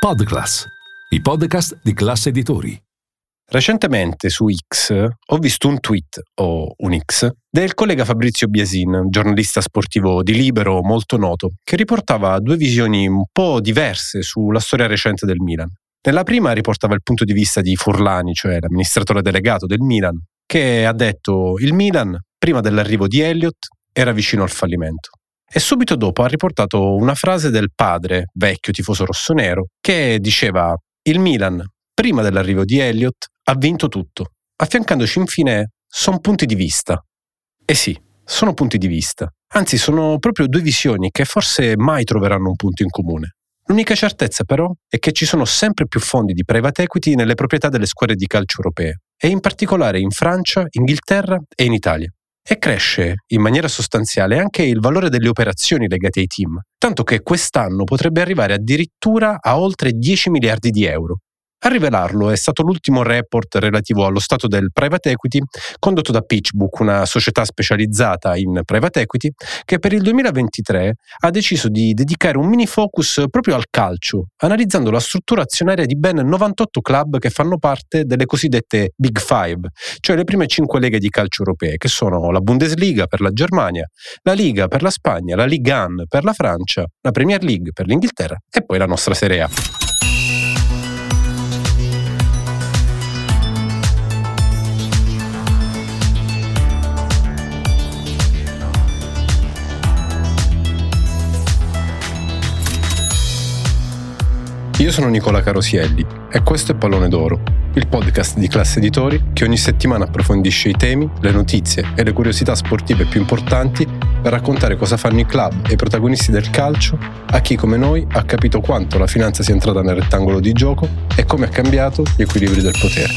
PodClass, i podcast di Class Editori. Recentemente su X ho visto un tweet, o un X, del collega Fabrizio Biasin, giornalista sportivo di Libero molto noto, che riportava due visioni un po' diverse sulla storia recente del Milan. Nella prima riportava il punto di vista di Furlani, cioè l'amministratore delegato del Milan, che ha detto: il Milan, prima dell'arrivo di Elliott, era vicino al fallimento. E subito dopo ha riportato una frase del padre, vecchio tifoso rossonero, che diceva: il Milan, prima dell'arrivo di Elliott, ha vinto tutto. Affiancandoci infine: sono punti di vista. E sì, sono punti di vista. Anzi, sono proprio due visioni che forse mai troveranno un punto in comune. L'unica certezza però è che ci sono sempre più fondi di private equity nelle proprietà delle squadre di calcio europee, e in particolare in Francia, Inghilterra e in Italia. E cresce in maniera sostanziale anche il valore delle operazioni legate ai team, tanto che quest'anno potrebbe arrivare addirittura a oltre 10 miliardi di euro. A rivelarlo è stato l'ultimo report relativo allo stato del private equity condotto da PitchBook, una società specializzata in private equity, che per il 2023 ha deciso di dedicare un mini focus proprio al calcio, analizzando la struttura azionaria di ben 98 club che fanno parte delle cosiddette Big Five, cioè le prime 5 leghe di calcio europee, che sono la Bundesliga per la Germania, la Liga per la Spagna, la Ligue 1 per la Francia, la Premier League per l'Inghilterra e poi la nostra Serie A. Io sono Nicola Carosielli e questo è Pallone d'Oro, il podcast di Class Editori che ogni settimana approfondisce i temi, le notizie e le curiosità sportive più importanti per raccontare cosa fanno i club e i protagonisti del calcio a chi come noi ha capito quanto la finanza sia entrata nel rettangolo di gioco e come ha cambiato gli equilibri del potere.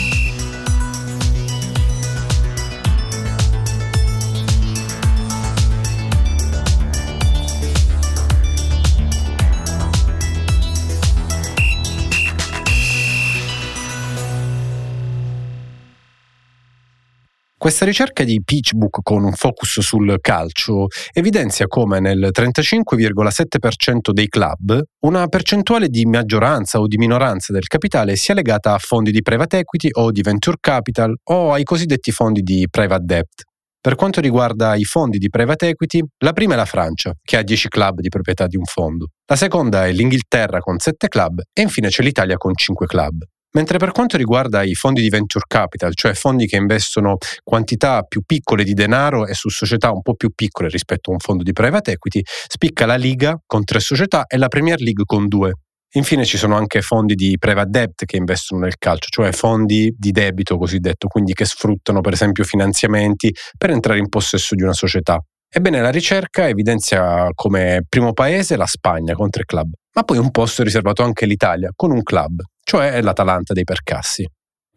Questa ricerca di PitchBook con un focus sul calcio evidenzia come nel 35,7% dei club una percentuale di maggioranza o di minoranza del capitale sia legata a fondi di private equity o di venture capital o ai cosiddetti fondi di private debt. Per quanto riguarda i fondi di private equity, la prima è la Francia, che ha 10 club di proprietà di un fondo, la seconda è l'Inghilterra con 7 club e infine c'è l'Italia con 5 club. Mentre per quanto riguarda i fondi di venture capital, cioè fondi che investono quantità più piccole di denaro e su società un po' più piccole rispetto a un fondo di private equity, spicca la Liga con 3 società e la Premier League con 2. Infine ci sono anche fondi di private debt che investono nel calcio, cioè fondi di debito cosiddetto, quindi che sfruttano per esempio finanziamenti per entrare in possesso di una società. Ebbene, la ricerca evidenzia come primo paese la Spagna con 3 club, ma poi un posto è riservato anche l'Italia con un club, cioè l'Atalanta dei Percassi.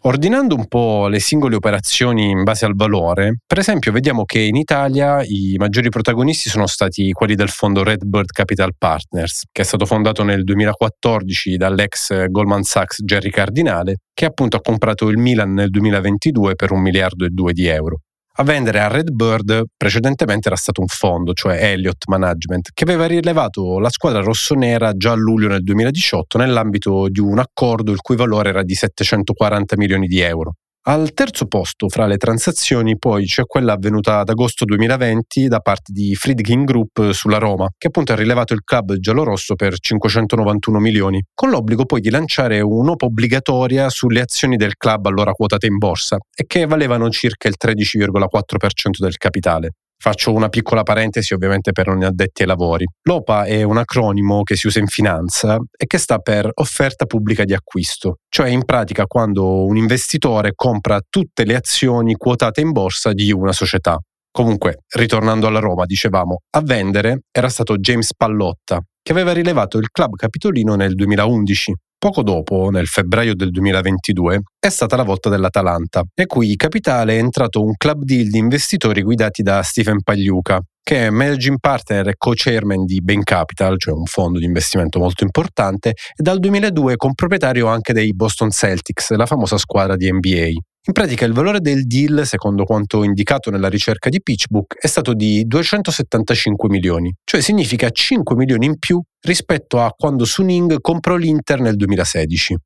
Ordinando un po' le singole operazioni in base al valore, per esempio vediamo che in Italia i maggiori protagonisti sono stati quelli del fondo Redbird Capital Partners, che è stato fondato nel 2014 dall'ex Goldman Sachs Jerry Cardinale, che appunto ha comprato il Milan nel 2022 per 1,2 miliardi di euro. A vendere a Redbird precedentemente era stato un fondo, cioè Elliott Management, che aveva rilevato la squadra rossonera già a luglio del 2018 nell'ambito di un accordo il cui valore era di 740 milioni di euro. Al terzo posto fra le transazioni poi c'è quella avvenuta ad agosto 2020 da parte di Friedkin Group sulla Roma, che appunto ha rilevato il club giallorosso per 591 milioni, con l'obbligo poi di lanciare un'OPA obbligatoria sulle azioni del club allora quotate in borsa e che valevano circa il 13,4% del capitale. Faccio una piccola parentesi ovviamente per non addetti ai lavori. L'OPA è un acronimo che si usa in finanza e che sta per offerta pubblica di acquisto, cioè in pratica quando un investitore compra tutte le azioni quotate in borsa di una società. Comunque, ritornando alla Roma, dicevamo, a vendere era stato James Pallotta, che aveva rilevato il club capitolino nel 2011. Poco dopo, nel febbraio del 2022, è stata la volta dell'Atalanta, e qui capitale è entrato un club deal di investitori guidati da Stephen Pagliuca, che è managing partner e co-chairman di Ben Capital, cioè un fondo di investimento molto importante, e dal 2002 comproprietario anche dei Boston Celtics, la famosa squadra di NBA. In pratica il valore del deal, secondo quanto indicato nella ricerca di PitchBook, è stato di 275 milioni, cioè significa 5 milioni in più rispetto a quando Suning comprò l'Inter nel 2016.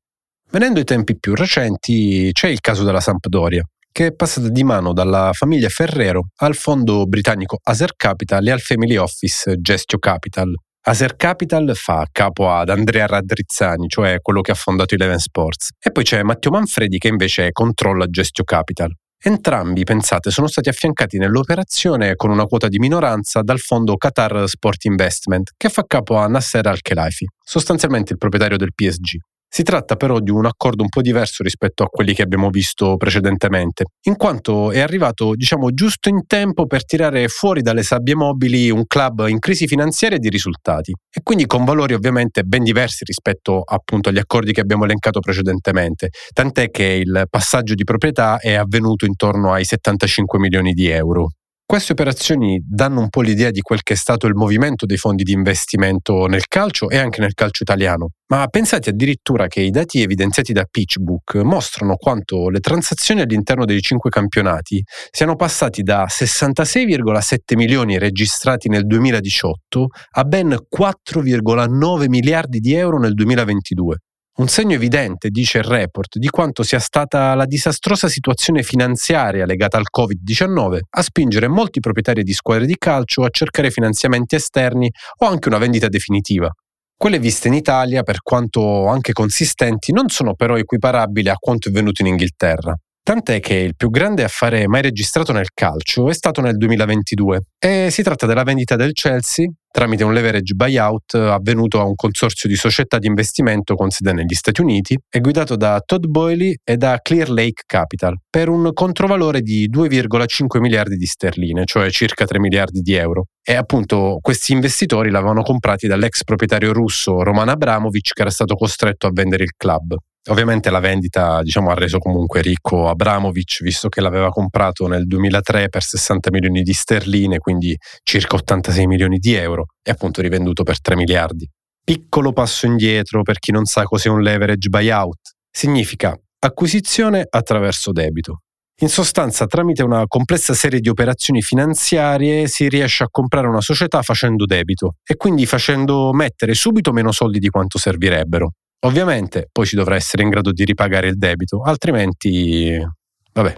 Venendo ai tempi più recenti, c'è il caso della Sampdoria, che è passata di mano dalla famiglia Ferrero al fondo britannico Aser Capital e al family office Gestio Capital. Aser Capital fa capo ad Andrea Radrizzani, cioè quello che ha fondato Eleven Sports, e poi c'è Matteo Manfredi che invece controlla Gestio Capital. Entrambi, pensate, sono stati affiancati nell'operazione con una quota di minoranza dal fondo Qatar Sport Investment, che fa capo a Nasser Al-Khelaifi, sostanzialmente il proprietario del PSG. Si tratta però di un accordo un po' diverso rispetto a quelli che abbiamo visto precedentemente, in quanto è arrivato, giusto in tempo per tirare fuori dalle sabbie mobili un club in crisi finanziaria e di risultati, e quindi con valori ovviamente ben diversi rispetto appunto agli accordi che abbiamo elencato precedentemente, tant'è che il passaggio di proprietà è avvenuto intorno ai 75 milioni di euro. Queste operazioni danno un po' l'idea di quel che è stato il movimento dei fondi di investimento nel calcio e anche nel calcio italiano, ma pensate addirittura che i dati evidenziati da PitchBook mostrano quanto le transazioni all'interno dei 5 campionati siano passati da 66,7 milioni registrati nel 2018 a ben 4,9 miliardi di euro nel 2022. Un segno evidente, dice il report, di quanto sia stata la disastrosa situazione finanziaria legata al Covid-19 a spingere molti proprietari di squadre di calcio a cercare finanziamenti esterni o anche una vendita definitiva. Quelle viste in Italia, per quanto anche consistenti, non sono però equiparabili a quanto è avvenuto in Inghilterra. Tant'è che il più grande affare mai registrato nel calcio è stato nel 2022 e si tratta della vendita del Chelsea tramite un leverage buyout avvenuto a un consorzio di società di investimento con sede negli Stati Uniti e guidato da Todd Boehly e da Clear Lake Capital per un controvalore di 2,5 miliardi di sterline, cioè circa 3 miliardi di euro. E appunto questi investitori l'avevano comprati dall'ex proprietario russo Roman Abramovich, che era stato costretto a vendere il club. Ovviamente la vendita, ha reso comunque ricco Abramovich, visto che l'aveva comprato nel 2003 per 60 milioni di sterline, quindi circa 86 milioni di euro, e appunto rivenduto per 3 miliardi. Piccolo passo indietro per chi non sa cos'è un leverage buyout. Significa acquisizione attraverso debito. In sostanza, tramite una complessa serie di operazioni finanziarie si riesce a comprare una società facendo debito e quindi facendo mettere subito meno soldi di quanto servirebbero. Ovviamente poi si dovrà essere in grado di ripagare il debito, altrimenti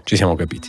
ci siamo capiti.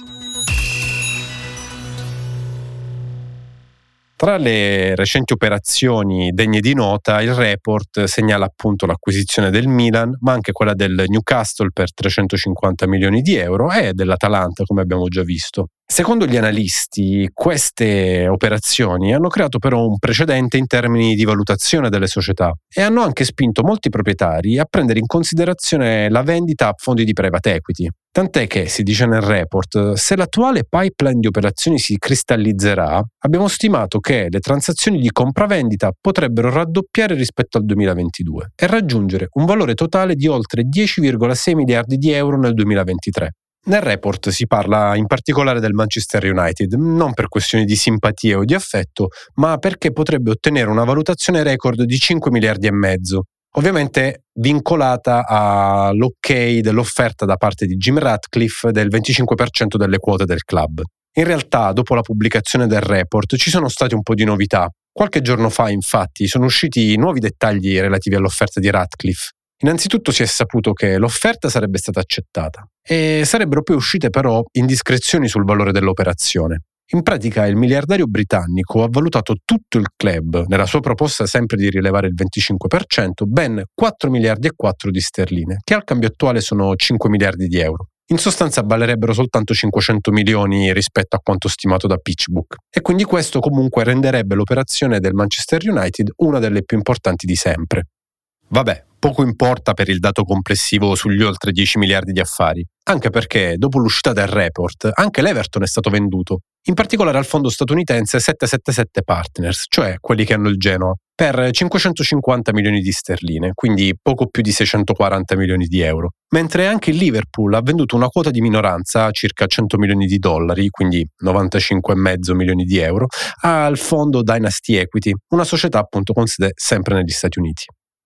Tra le recenti operazioni degne di nota, il report segnala appunto l'acquisizione del Milan, ma anche quella del Newcastle per 350 milioni di euro e dell'Atalanta, come abbiamo già visto. Secondo gli analisti, queste operazioni hanno creato però un precedente in termini di valutazione delle società e hanno anche spinto molti proprietari a prendere in considerazione la vendita a fondi di private equity. Tant'è che, si dice nel report, se l'attuale pipeline di operazioni si cristallizzerà, abbiamo stimato che le transazioni di compravendita potrebbero raddoppiare rispetto al 2022 e raggiungere un valore totale di oltre 10,6 miliardi di euro nel 2023. Nel report si parla in particolare del Manchester United, non per questioni di simpatia o di affetto, ma perché potrebbe ottenere una valutazione record di 5 miliardi e mezzo, ovviamente vincolata all'ok dell'offerta da parte di Jim Ratcliffe del 25% delle quote del club. In realtà, dopo la pubblicazione del report, ci sono state un po' di novità. Qualche giorno fa, infatti, sono usciti nuovi dettagli relativi all'offerta di Ratcliffe. Innanzitutto si è saputo che l'offerta sarebbe stata accettata e sarebbero poi uscite però indiscrezioni sul valore dell'operazione. In pratica il miliardario britannico ha valutato tutto il club, nella sua proposta sempre di rilevare il 25%, ben 4 miliardi e 4 di sterline, che al cambio attuale sono 5 miliardi di euro. In sostanza ballerebbero soltanto 500 milioni rispetto a quanto stimato da PitchBook, e quindi questo comunque renderebbe l'operazione del Manchester United una delle più importanti di sempre. Vabbè, poco importa per il dato complessivo sugli oltre 10 miliardi di affari, anche perché dopo l'uscita del report anche l'Everton è stato venduto, in particolare al fondo statunitense 777 Partners, cioè quelli che hanno il Genoa, per 550 milioni di sterline, quindi poco più di 640 milioni di euro, mentre anche il Liverpool ha venduto una quota di minoranza, circa 100 milioni di dollari, quindi 95,5 milioni di euro, al fondo Dynasty Equity, una società appunto con sede sempre negli Stati Uniti.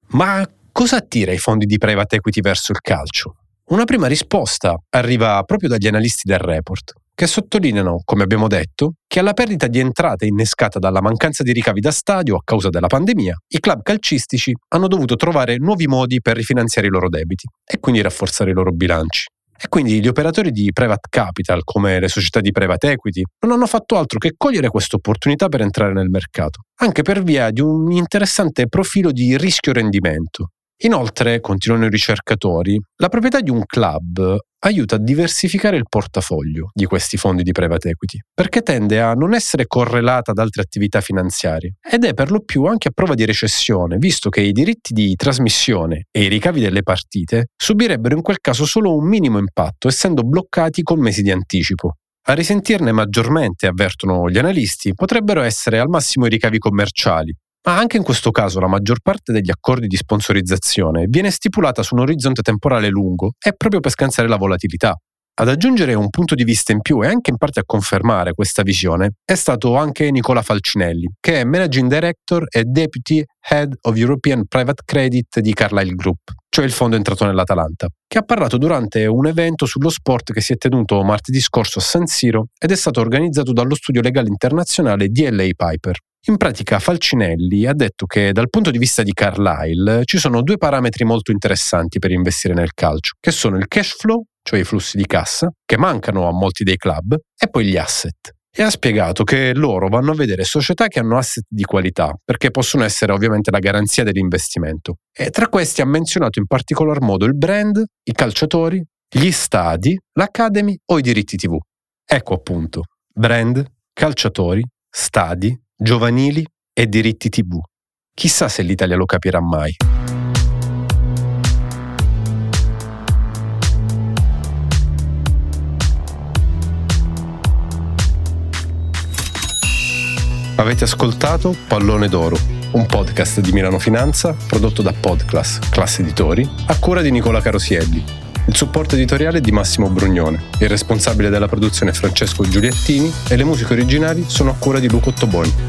Ma cosa attira i fondi di private equity verso il calcio? Una prima risposta arriva proprio dagli analisti del report, che sottolineano, come abbiamo detto, che alla perdita di entrate innescata dalla mancanza di ricavi da stadio a causa della pandemia, i club calcistici hanno dovuto trovare nuovi modi per rifinanziare i loro debiti e quindi rafforzare i loro bilanci. E quindi gli operatori di private capital, come le società di private equity, non hanno fatto altro che cogliere questa opportunità per entrare nel mercato, anche per via di un interessante profilo di rischio-rendimento. Inoltre, continuano i ricercatori, la proprietà di un club aiuta a diversificare il portafoglio di questi fondi di private equity, perché tende a non essere correlata ad altre attività finanziarie ed è per lo più anche a prova di recessione, visto che i diritti di trasmissione e i ricavi delle partite subirebbero in quel caso solo un minimo impatto, essendo bloccati con mesi di anticipo. A risentirne maggiormente, avvertono gli analisti, potrebbero essere al massimo i ricavi commerciali, ma anche in questo caso la maggior parte degli accordi di sponsorizzazione viene stipulata su un orizzonte temporale lungo e proprio per scansare la volatilità. Ad aggiungere un punto di vista in più e anche in parte a confermare questa visione è stato anche Nicola Falcinelli, che è Managing Director e Deputy Head of European Private Credit di Carlyle Group, cioè il fondo entrato nell'Atalanta, che ha parlato durante un evento sullo sport che si è tenuto martedì scorso a San Siro ed è stato organizzato dallo studio legale internazionale DLA Piper. In pratica Falcinelli ha detto che dal punto di vista di Carlyle ci sono due parametri molto interessanti per investire nel calcio, che sono il cash flow, cioè i flussi di cassa, che mancano a molti dei club, e poi gli asset. E ha spiegato che loro vanno a vedere società che hanno asset di qualità, perché possono essere ovviamente la garanzia dell'investimento. E tra questi ha menzionato in particolar modo il brand, i calciatori, gli stadi, l'academy o i diritti TV. Ecco appunto, brand, calciatori, stadi, giovanili e diritti TV. Chissà se l'Italia lo capirà mai. Avete ascoltato Pallone d'Oro, un podcast di Milano Finanza prodotto da PodClass, Class Editori, a cura di Nicola Carosielli. Il supporto editoriale è di Massimo Brugnone, il responsabile della produzione è Francesco Giuliettini e le musiche originali sono a cura di Luca Ottoboni.